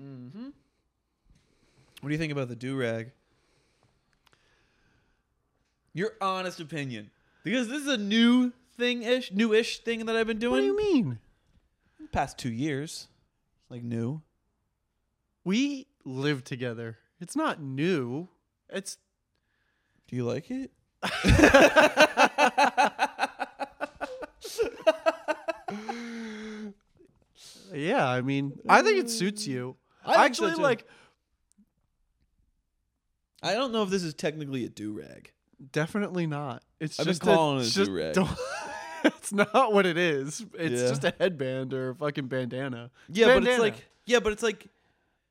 Mm-hmm. What do you think about the do-rag? Your honest opinion. Because this is a new thing-ish, new-ish thing that I've been doing. What do you mean? The past 2 years. Like new. We live together. It's not new. It's... Do you like it? Yeah, I mean, I think it suits you. I actually like... I don't know if this is technically a do-rag. Definitely not. It's I've just been calling it a do-rag. It's not what it is. It's just a headband or a fucking bandana. Yeah, bandana. But it's like... Yeah, but it's like...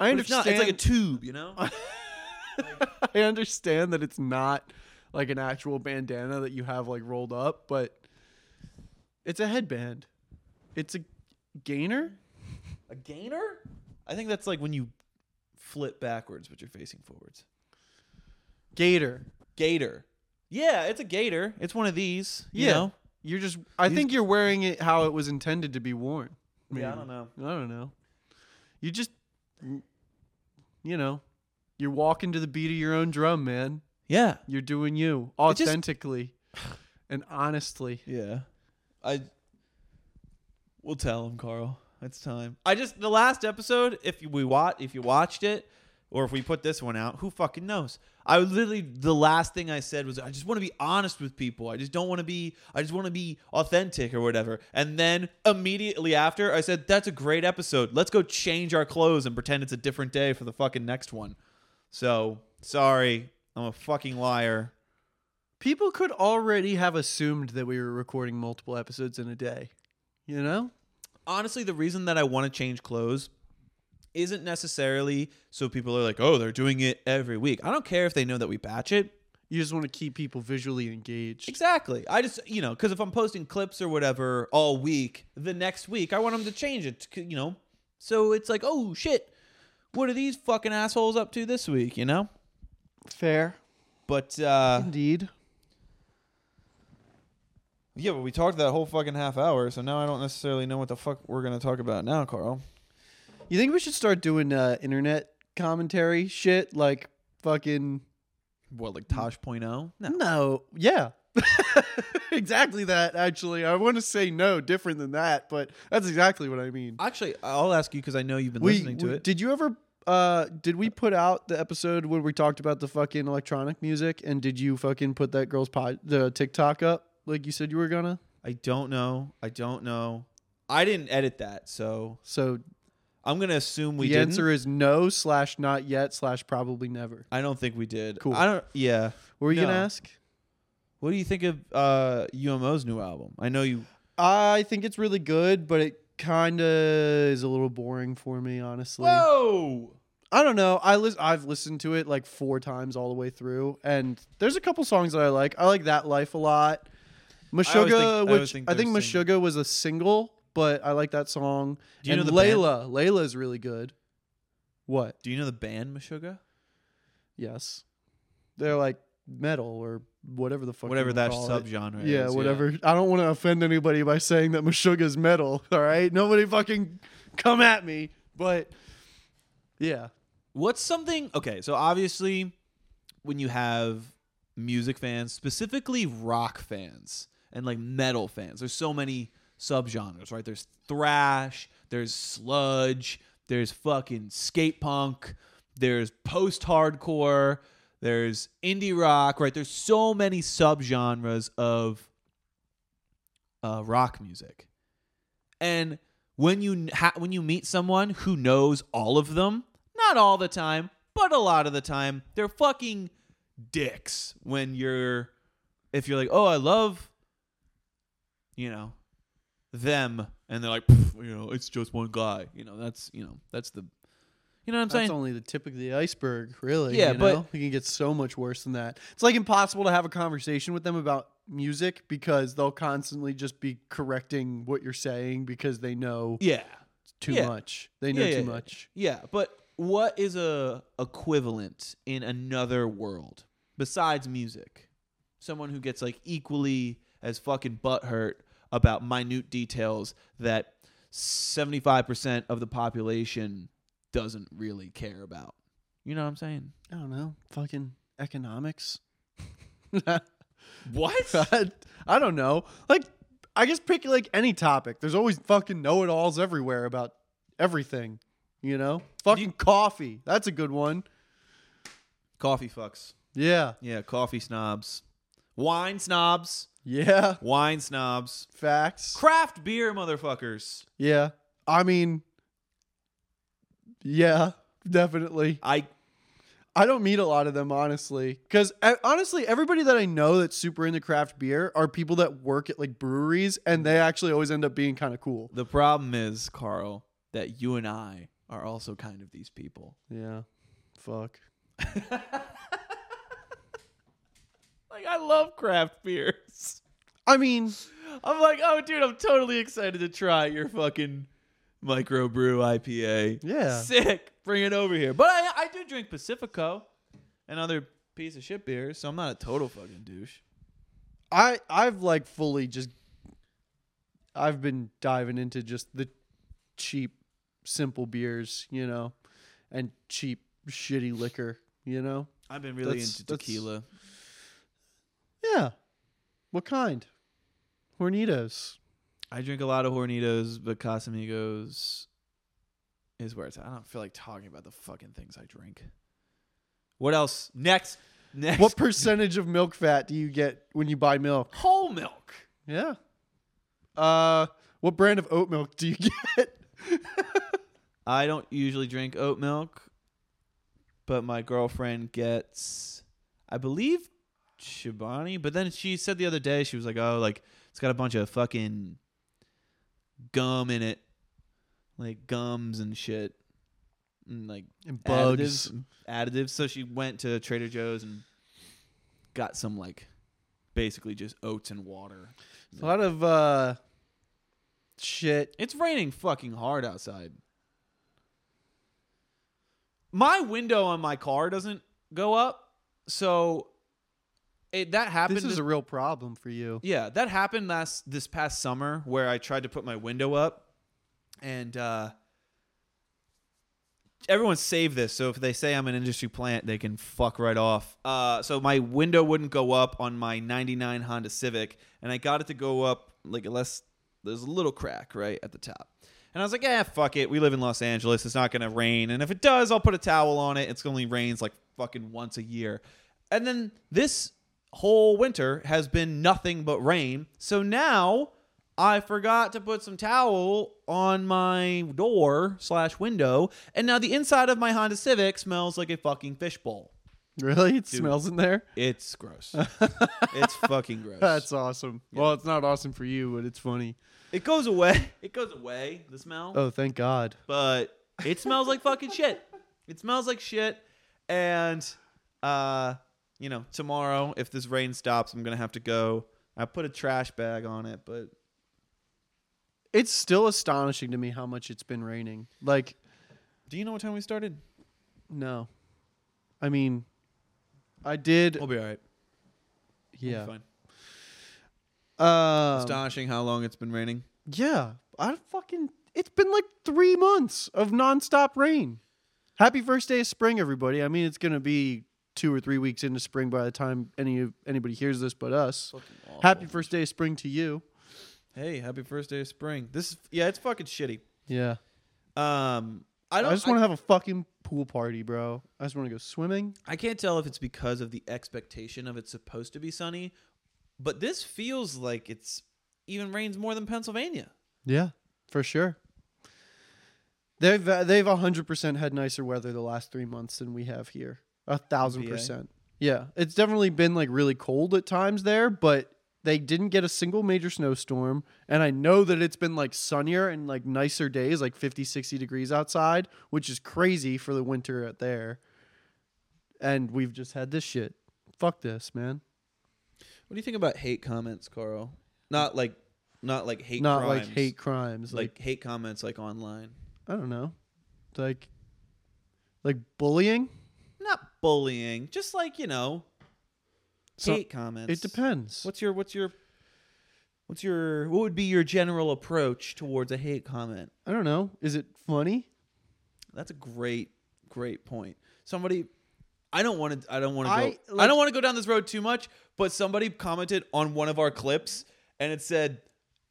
I understand. It's like a tube, you know? I understand that it's not like an actual bandana that you have like rolled up, but it's a headband. It's a gainer? A gainer? I think that's like when you flip backwards, but you're facing forwards. Gator. Yeah, it's a gator. It's one of these. You know? You're just... I think you're wearing it how it was intended to be worn. Maybe. Yeah, I don't know. You just... You know, you're walking to the beat of your own drum, man. Yeah. You're doing you authentically and honestly. Yeah. We'll tell him, Carl. It's time. The last episode, if you watched it or if we put this one out, who fucking knows? The last thing I said was, I just want to be honest with people. I just want to be authentic or whatever. And then immediately after, I said, that's a great episode. Let's go change our clothes and pretend it's a different day for the fucking next one. So, sorry. I'm a fucking liar. People could already have assumed that we were recording multiple episodes in a day. You know? Honestly, the reason that I want to change clothes isn't necessarily so people are like, oh, they're doing it every week. I don't care if they know that we batch it. You just want to keep people visually engaged. Exactly. I just, because if I'm posting clips or whatever all week, the next week, I want them to change it, So it's like, oh, shit, what are these fucking assholes up to this week, Fair. But, Indeed. Yeah, but we talked that whole fucking half hour, so now I don't necessarily know what the fuck we're going to talk about now, Carl. You think we should start doing internet commentary shit like fucking... What, like Tosh.0? No. Yeah. Exactly that, actually. I want to say no, different than that, but that's exactly what I mean. Actually, I'll ask you because I know you've been listening to it. Did you ever... did we put out the episode where we talked about the fucking electronic music, and did you fucking put that girl's the TikTok up like you said you were gonna? I don't know. I didn't edit that, so... I'm going to assume we didn't. The answer is no/not yet/probably never. I don't think we did. Cool. What were you going to ask? What do you think of UMO's new album? I think it's really good, but it kind of is a little boring for me, honestly. Whoa! I don't know. I've listened to it like 4 times all the way through, and there's a couple songs that I like. I like That Life a lot. Meshuggah, I think Meshuggah was a single. But I like that song. Do you know the Layla? Band? Layla is really good. What? Do you know the band Meshuggah? Yes. They're like metal or whatever the fuck. Whatever that subgenre is. Yeah, whatever. Yeah. I don't want to offend anybody by saying that Meshuggah's metal, all right? Nobody fucking come at me. But yeah. What's something... Okay, so obviously when you have music fans, specifically rock fans and like metal fans, there's so many... subgenres, right? There's thrash, there's sludge, there's fucking skate punk, there's post-hardcore, there's indie rock, right? There's so many subgenres of rock music, and when you meet someone who knows all of them, not all the time, but a lot of the time, they're fucking dicks. If you're like, oh, I love, them, and they're like, it's just one guy. That's the, that's saying? That's only the tip of the iceberg, really. Yeah, but it can get so much worse than that. It's like impossible to have a conversation with them about music because they'll constantly just be correcting what you're saying because they know too much. They know too much. Yeah, but what is a equivalent in another world besides music? Someone who gets like equally as fucking butthurt about minute details that 75% of the population doesn't really care about. You know what I'm saying? I don't know. Fucking economics. What? I don't know. Like, I guess pick like any topic. There's always fucking know-it-alls everywhere about everything. You know? Fucking coffee. That's a good one. Coffee fucks. Yeah. Yeah, coffee snobs. Wine snobs. Yeah. Wine snobs. Facts. Craft beer motherfuckers. Yeah. I mean, yeah, definitely. I don't meet a lot of them, honestly. Because, honestly, everybody that I know that's super into craft beer are people that work at, like, breweries, and they actually always end up being kind of cool. The problem is, Carl, that you and I are also kind of these people. Yeah. Fuck. Like, I love craft beers. I mean, I'm like, oh, dude, I'm totally excited to try your fucking microbrew IPA. Yeah. Sick. Bring it over here. But I do drink Pacifico and other piece of shit beers, so I'm not a total fucking douche. I've like fully just, I've been diving into just the cheap, simple beers, you know, and cheap, shitty liquor, you know. I've been really into tequila. Yeah. What kind? Hornitos. I drink a lot of Hornitos, but Casamigos is where it's at. I don't feel like talking about the fucking things I drink. What else? Next. What percentage of milk fat do you get when you buy milk? Whole milk. Yeah. What brand of oat milk do you get? I don't usually drink oat milk, but my girlfriend gets, I believe, Chobani. But then she said the other day, she was like, oh, like, it's got a bunch of fucking gum in it, like gums and shit, and like and bugs, additives. So she went to Trader Joe's and got some, like, basically just oats and water. A lot of shit. It's raining fucking hard outside. My window on my car doesn't go up, so that happened. This is a real problem for you. Yeah, that happened this past summer, where I tried to put my window up, and everyone save this. So if they say I'm an industry plant, they can fuck right off. So my window wouldn't go up on my '99 Honda Civic, and I got it to go up like unless there's a little crack right at the top. And I was like, yeah, fuck it. We live in Los Angeles. It's not gonna rain, and if it does, I'll put a towel on it. It's only rains like fucking once a year, and then this whole winter has been nothing but rain. So now I forgot to put some towel on my door/window. And now the inside of my Honda Civic smells like a fucking fishbowl. Really? It smells in there? It's gross. It's fucking gross. That's awesome. Yeah. Well, it's not awesome for you, but it's funny. It goes away. It goes away, the smell. Oh, thank God. But it smells like fucking shit. It smells like shit. And, you know, tomorrow, if this rain stops, I'm going to have to go. I put a trash bag on it, but it's still astonishing to me how much it's been raining. Like, do you know what time we started? No. I mean, I did. We'll be all right. Yeah. We'll be fine. Astonishing how long it's been raining. Yeah. It's been like 3 months of nonstop rain. Happy first day of spring, everybody. I mean, it's going to be 2 or 3 weeks into spring by the time anybody hears this but us. Happy first day of spring to you. Hey, happy first day of spring. It's fucking shitty. Yeah. I just want to have a fucking pool party, bro. I just want to go swimming. I can't tell if it's because of the expectation of it's supposed to be sunny, but this feels like it's even rains more than Pennsylvania. Yeah, for sure. They've 100% had nicer weather the last 3 months than we have here. 1,000%. Yeah. It's definitely been like really cold at times there, but they didn't get a single major snowstorm. And I know that it's been like sunnier and like nicer days, like 50, 60 degrees outside, which is crazy for the winter out there. And we've just had this shit. Fuck this, man. What do you think about hate comments, Carl? Not like hate crimes. Not like hate crimes. Like hate comments like online. I don't know. Like bullying? Not bullying, just like, you know, hate comments. It depends. What would be your general approach towards a hate comment? I don't know. Is it funny? That's a great point. Somebody, I don't want to go down this road too much, but somebody commented on one of our clips and it said,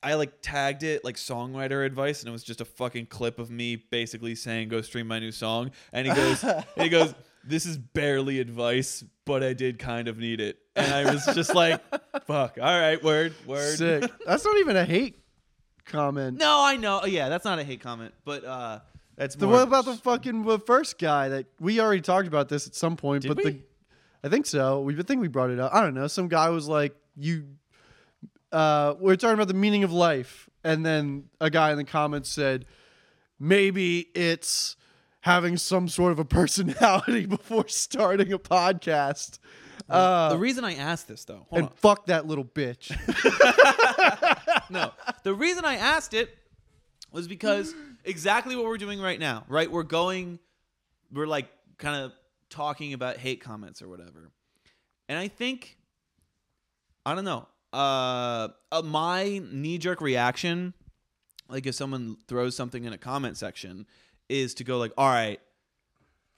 I like tagged it like songwriter advice, and it was just a fucking clip of me basically saying, go stream my new song. And he goes, this is barely advice, but I did kind of need it. And I was just like, fuck. All right. Word. Sick. That's not even a hate comment. No, I know. Yeah. That's not a hate comment, but, that's the more. What about the fucking first guy that we already talked about this at some point, I think so. We think we brought it up. I don't know. Some guy was like, we're talking about the meaning of life. And then a guy in the comments said, maybe it's having some sort of a personality before starting a podcast. The reason I asked this, though. Hold on. Fuck that little bitch. No. The reason I asked it was because exactly what we're doing right now, right? We're like kind of talking about hate comments or whatever. And I think, I don't know. My knee-jerk reaction, like if someone throws something in a comment section, is to go like, all right,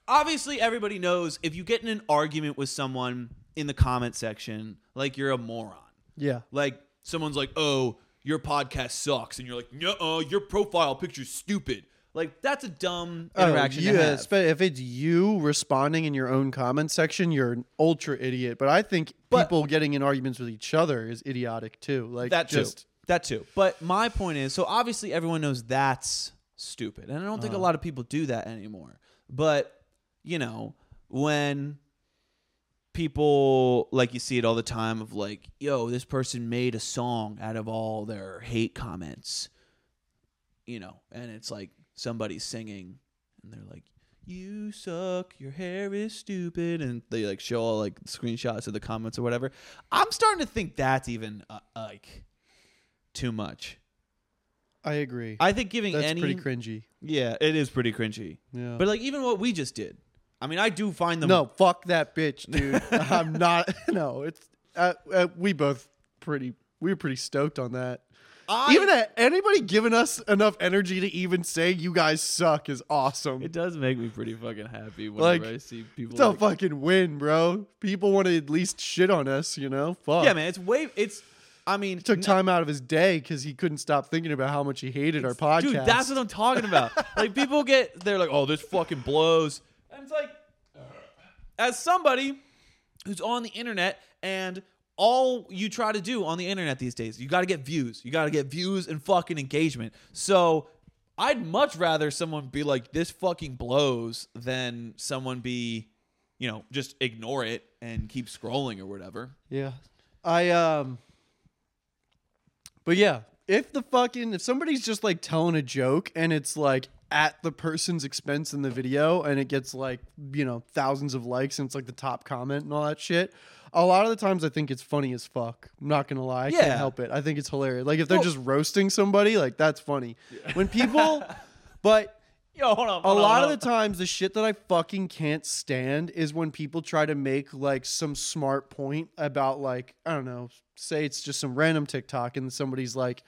obviously everybody knows if you get in an argument with someone in the comment section, like you're a moron. Yeah. Like someone's like, oh, your podcast sucks. And you're like, no, your profile picture's stupid. Like that's a dumb interaction to have. But if it's you responding in your own comment section, you're an ultra idiot. But I think people getting in arguments with each other is idiotic too. Like that too. But my point is, so obviously everyone knows that's stupid, and I don't think a lot of people do that anymore. But you know, when people, like, you see it all the time of like, yo, this person made a song out of all their hate comments, you know, and it's like, somebody's singing and they're like, you suck, your hair is stupid, and they like show all like screenshots of the comments or whatever. I'm starting to think that's even like too much. I agree. I think that's pretty cringy. Yeah, it is pretty cringy. Yeah. But like even what we just did, I mean, I do find them. No, fuck that bitch, dude. I'm not. No, it's we were pretty stoked on that. Anybody giving us enough energy to even say you guys suck is awesome. It does make me pretty fucking happy whenever I see people. It's a fucking win, bro. People want to at least shit on us, you know? Fuck. Yeah, man. He took time out of his day because he couldn't stop thinking about how much he hated our podcast. Dude, that's what I'm talking about. Like, people they're like, oh, this fucking blows. And it's like, as somebody who's on the internet and all you try to do on the internet these days, you got to get views. You got to get views and fucking engagement. So I'd much rather someone be like, this fucking blows, than someone be, you know, just ignore it and keep scrolling or whatever. Yeah. But yeah, if somebody's just like telling a joke and it's like at the person's expense in the video and it gets like, you know, thousands of likes and it's like the top comment and all that shit, a lot of the times I think it's funny as fuck. I'm not going to lie. I can't help it. I think it's hilarious. Like if they're just roasting somebody, like that's funny. Yeah. When people, but yo, hold on, a lot of the times the shit that I fucking can't stand is when people try to make like some smart point about like, I don't know, say it's just some random TikTok and somebody's like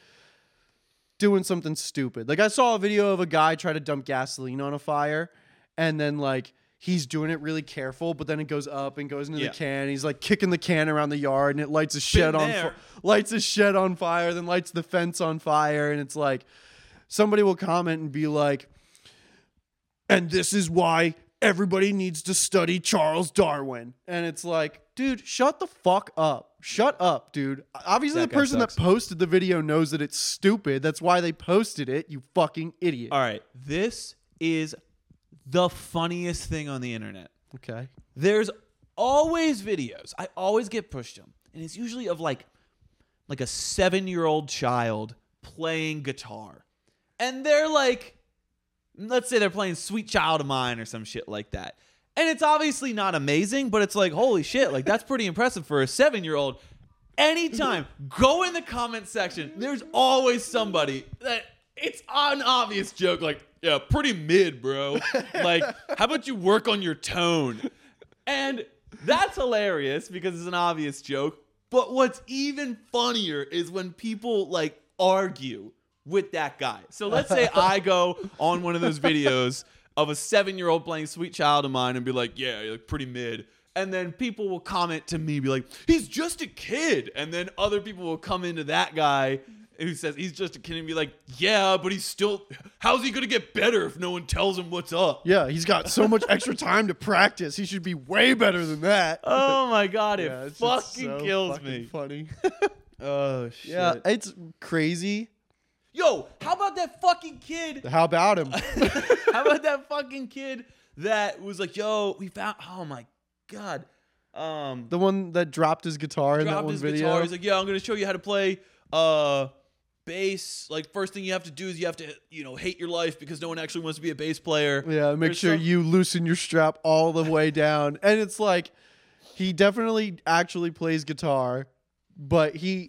doing something stupid. Like I saw a video of a guy try to dump gasoline on a fire and then like, he's doing it really careful, but then it goes up and goes into the can. And he's like kicking the can around the yard and it lights a shed on fire, then lights the fence on fire. And it's like, somebody will comment and be like, and this is why everybody needs to study Charles Darwin. And it's like, dude, shut the fuck up. Shut up, dude. Obviously the person that posted the video knows that it's stupid. That's why they posted it, you fucking idiot. All right. This is the funniest thing on the internet. Okay. There's always videos. I always get pushed them. And it's usually of like a 7-year-old child playing guitar. And they're like, let's say they're playing Sweet Child of Mine or some shit like that. And it's obviously not amazing, but it's like, holy shit, like that's pretty impressive for a 7-year-old. Anytime, go in the comment section. There's always somebody that it's an obvious joke like, yeah, pretty mid, bro. Like, how about you work on your tone? And that's hilarious because it's an obvious joke. But what's even funnier is when people like argue with that guy. So let's say I go on one of those videos of a 7-year-old playing Sweet Child of Mine and be like, yeah, you're like pretty mid. And then people will comment to me, be like, he's just a kid. And then other people will come into that guy who says he's just a kid and be like, yeah, but he's still, how's he going to get better if no one tells him what's up? Yeah, he's got so much extra time to practice. He should be way better than that. Oh my God, it yeah, fucking so kills fucking me. Funny. Oh, shit. Yeah, it's crazy. Yo, how about that fucking kid? How about him? How about that fucking kid that was like, yo, we found, oh my God. The one that dropped his guitar in that one video. Guitar. He's like, yeah, I'm going to show you how to play bass. Like, first thing you have to do is you have to, you know, hate your life because no one actually wants to be a bass player. Yeah, make sure you loosen your strap all the way down. And it's like, he definitely actually plays guitar, but he's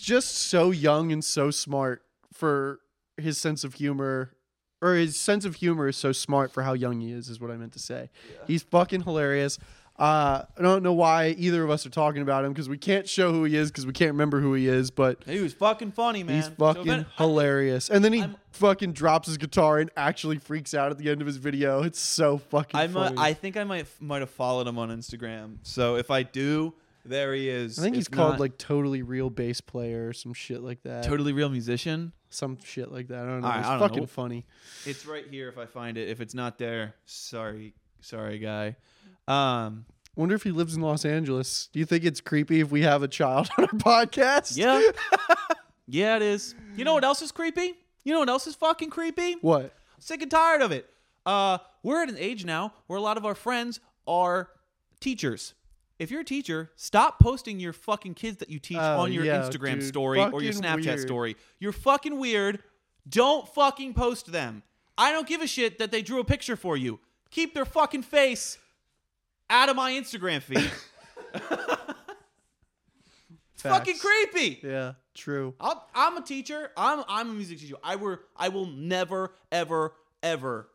just so young and so smart for his sense of humor, or his sense of humor is so smart for how young he is what I meant to say. Yeah. He's fucking hilarious. I don't know why either of us are talking about him because we can't show who he is because we can't remember who he is, but he was fucking funny, man. He's fucking hilarious. And then he fucking drops his guitar and actually freaks out at the end of his video. It's so fucking funny. I think I might have followed him on Instagram. So if I do, there he is. I think he's called like Totally Real Bass Player or some shit like that. Totally Real Musician? Some shit like that. I don't know. It's fucking funny. It's right here if I find it. If it's not there, sorry guy. Wonder if he lives in Los Angeles. Do you think it's creepy if we have a child on our podcast? Yeah. Yeah, it is. You know what else is creepy? You know what else is fucking creepy? What? I'm sick and tired of it. We're at an age now where a lot of our friends are teachers. If you're a teacher, stop posting your fucking kids that you teach on your Instagram story fucking or your Snapchat story. You're fucking weird. Don't fucking post them. I don't give a shit that they drew a picture for you. Keep their fucking face out of my Instagram feed. It's fucking creepy. Yeah, true. I'm a teacher. I'm a music teacher. I will never, ever, ever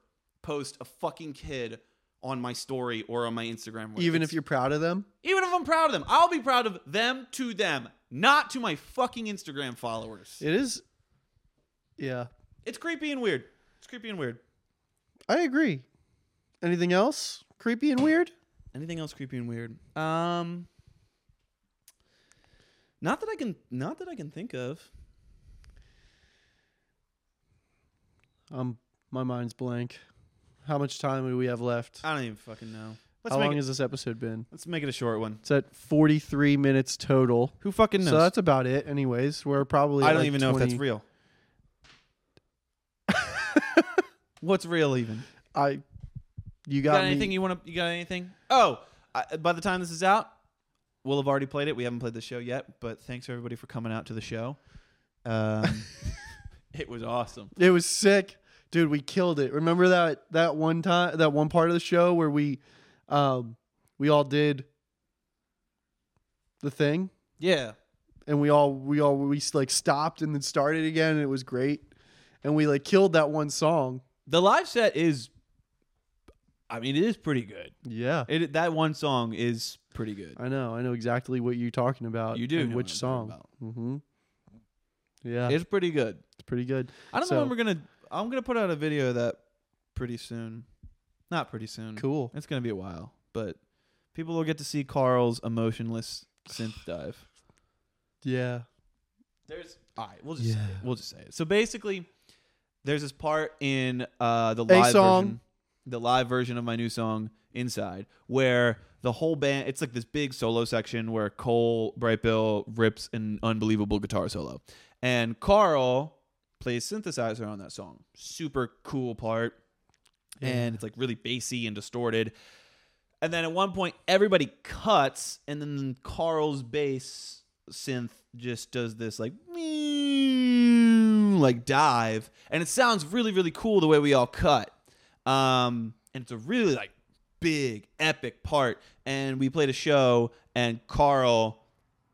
post a fucking kid on my story or on my Instagram. Even if you're proud of them? Even if I'm proud of them. I'll be proud of them to them, not to my fucking Instagram followers. It is. Yeah. It's creepy and weird. I agree. Anything else creepy and weird? Not that I can think of. My mind's blank. How much time do we have left? I don't even fucking know. How long has this episode been? Let's make it a short one. It's at 43 minutes total. Who fucking knows? So that's about it anyways. We're probably I don't even know if that's real. What's real even? You got me. Anything you want to Oh, by the time this is out, we'll have already played it. We haven't played the show yet, but thanks everybody for coming out to the show. It was awesome. It was sick. Dude, we killed it. Remember that one time, that one part of the show where we all did the thing? Yeah. And we like stopped and then started again, and it was great. And we like killed that one song. The live set is, I mean, it is pretty good. Yeah. That one song is pretty good. I know exactly what you're talking about. You do. And which song. Mm-hmm. Yeah. It's pretty good. I don't know when I'm going to put out a video of that pretty soon. Not pretty soon. Cool. It's going to be a while, but people will get to see Carl's emotionless synth dive. Yeah. All right, we'll just say it. So basically, there's this part in the live version of my new song Inside, where the whole band, it's like this big solo section where Cole Brightbill rips an unbelievable guitar solo. And Carl plays synthesizer on that song. Super cool part. Yeah. And it's like really bassy and distorted. And then at one point everybody cuts, and then Carl's bass synth just does this like meow, like dive, and it sounds really, really cool the way we all cut. And it's a really like big epic part, and we played a show, and Carl,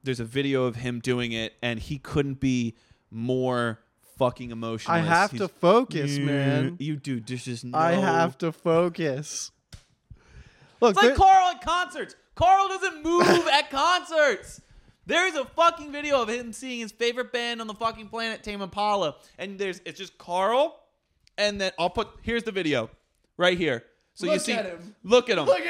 there's a video of him doing it, and he couldn't be more fucking emotional. I have to focus, man. You do. There's just no. I have to focus. Look, it's like Carl at concerts. Carl doesn't move at concerts. There's a fucking video of him seeing his favorite band on the fucking planet, Tame Impala, and it's just Carl. And then here's the video. right here. So look, you see, look at him. Look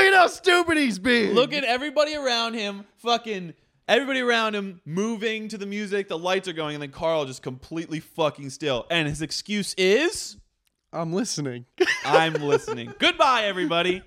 at how stupid he's being. Look at everybody around him. Fucking everybody around him moving to the music. The lights are going, and then Carl just completely fucking still. And his excuse is, I'm listening. Goodbye, everybody.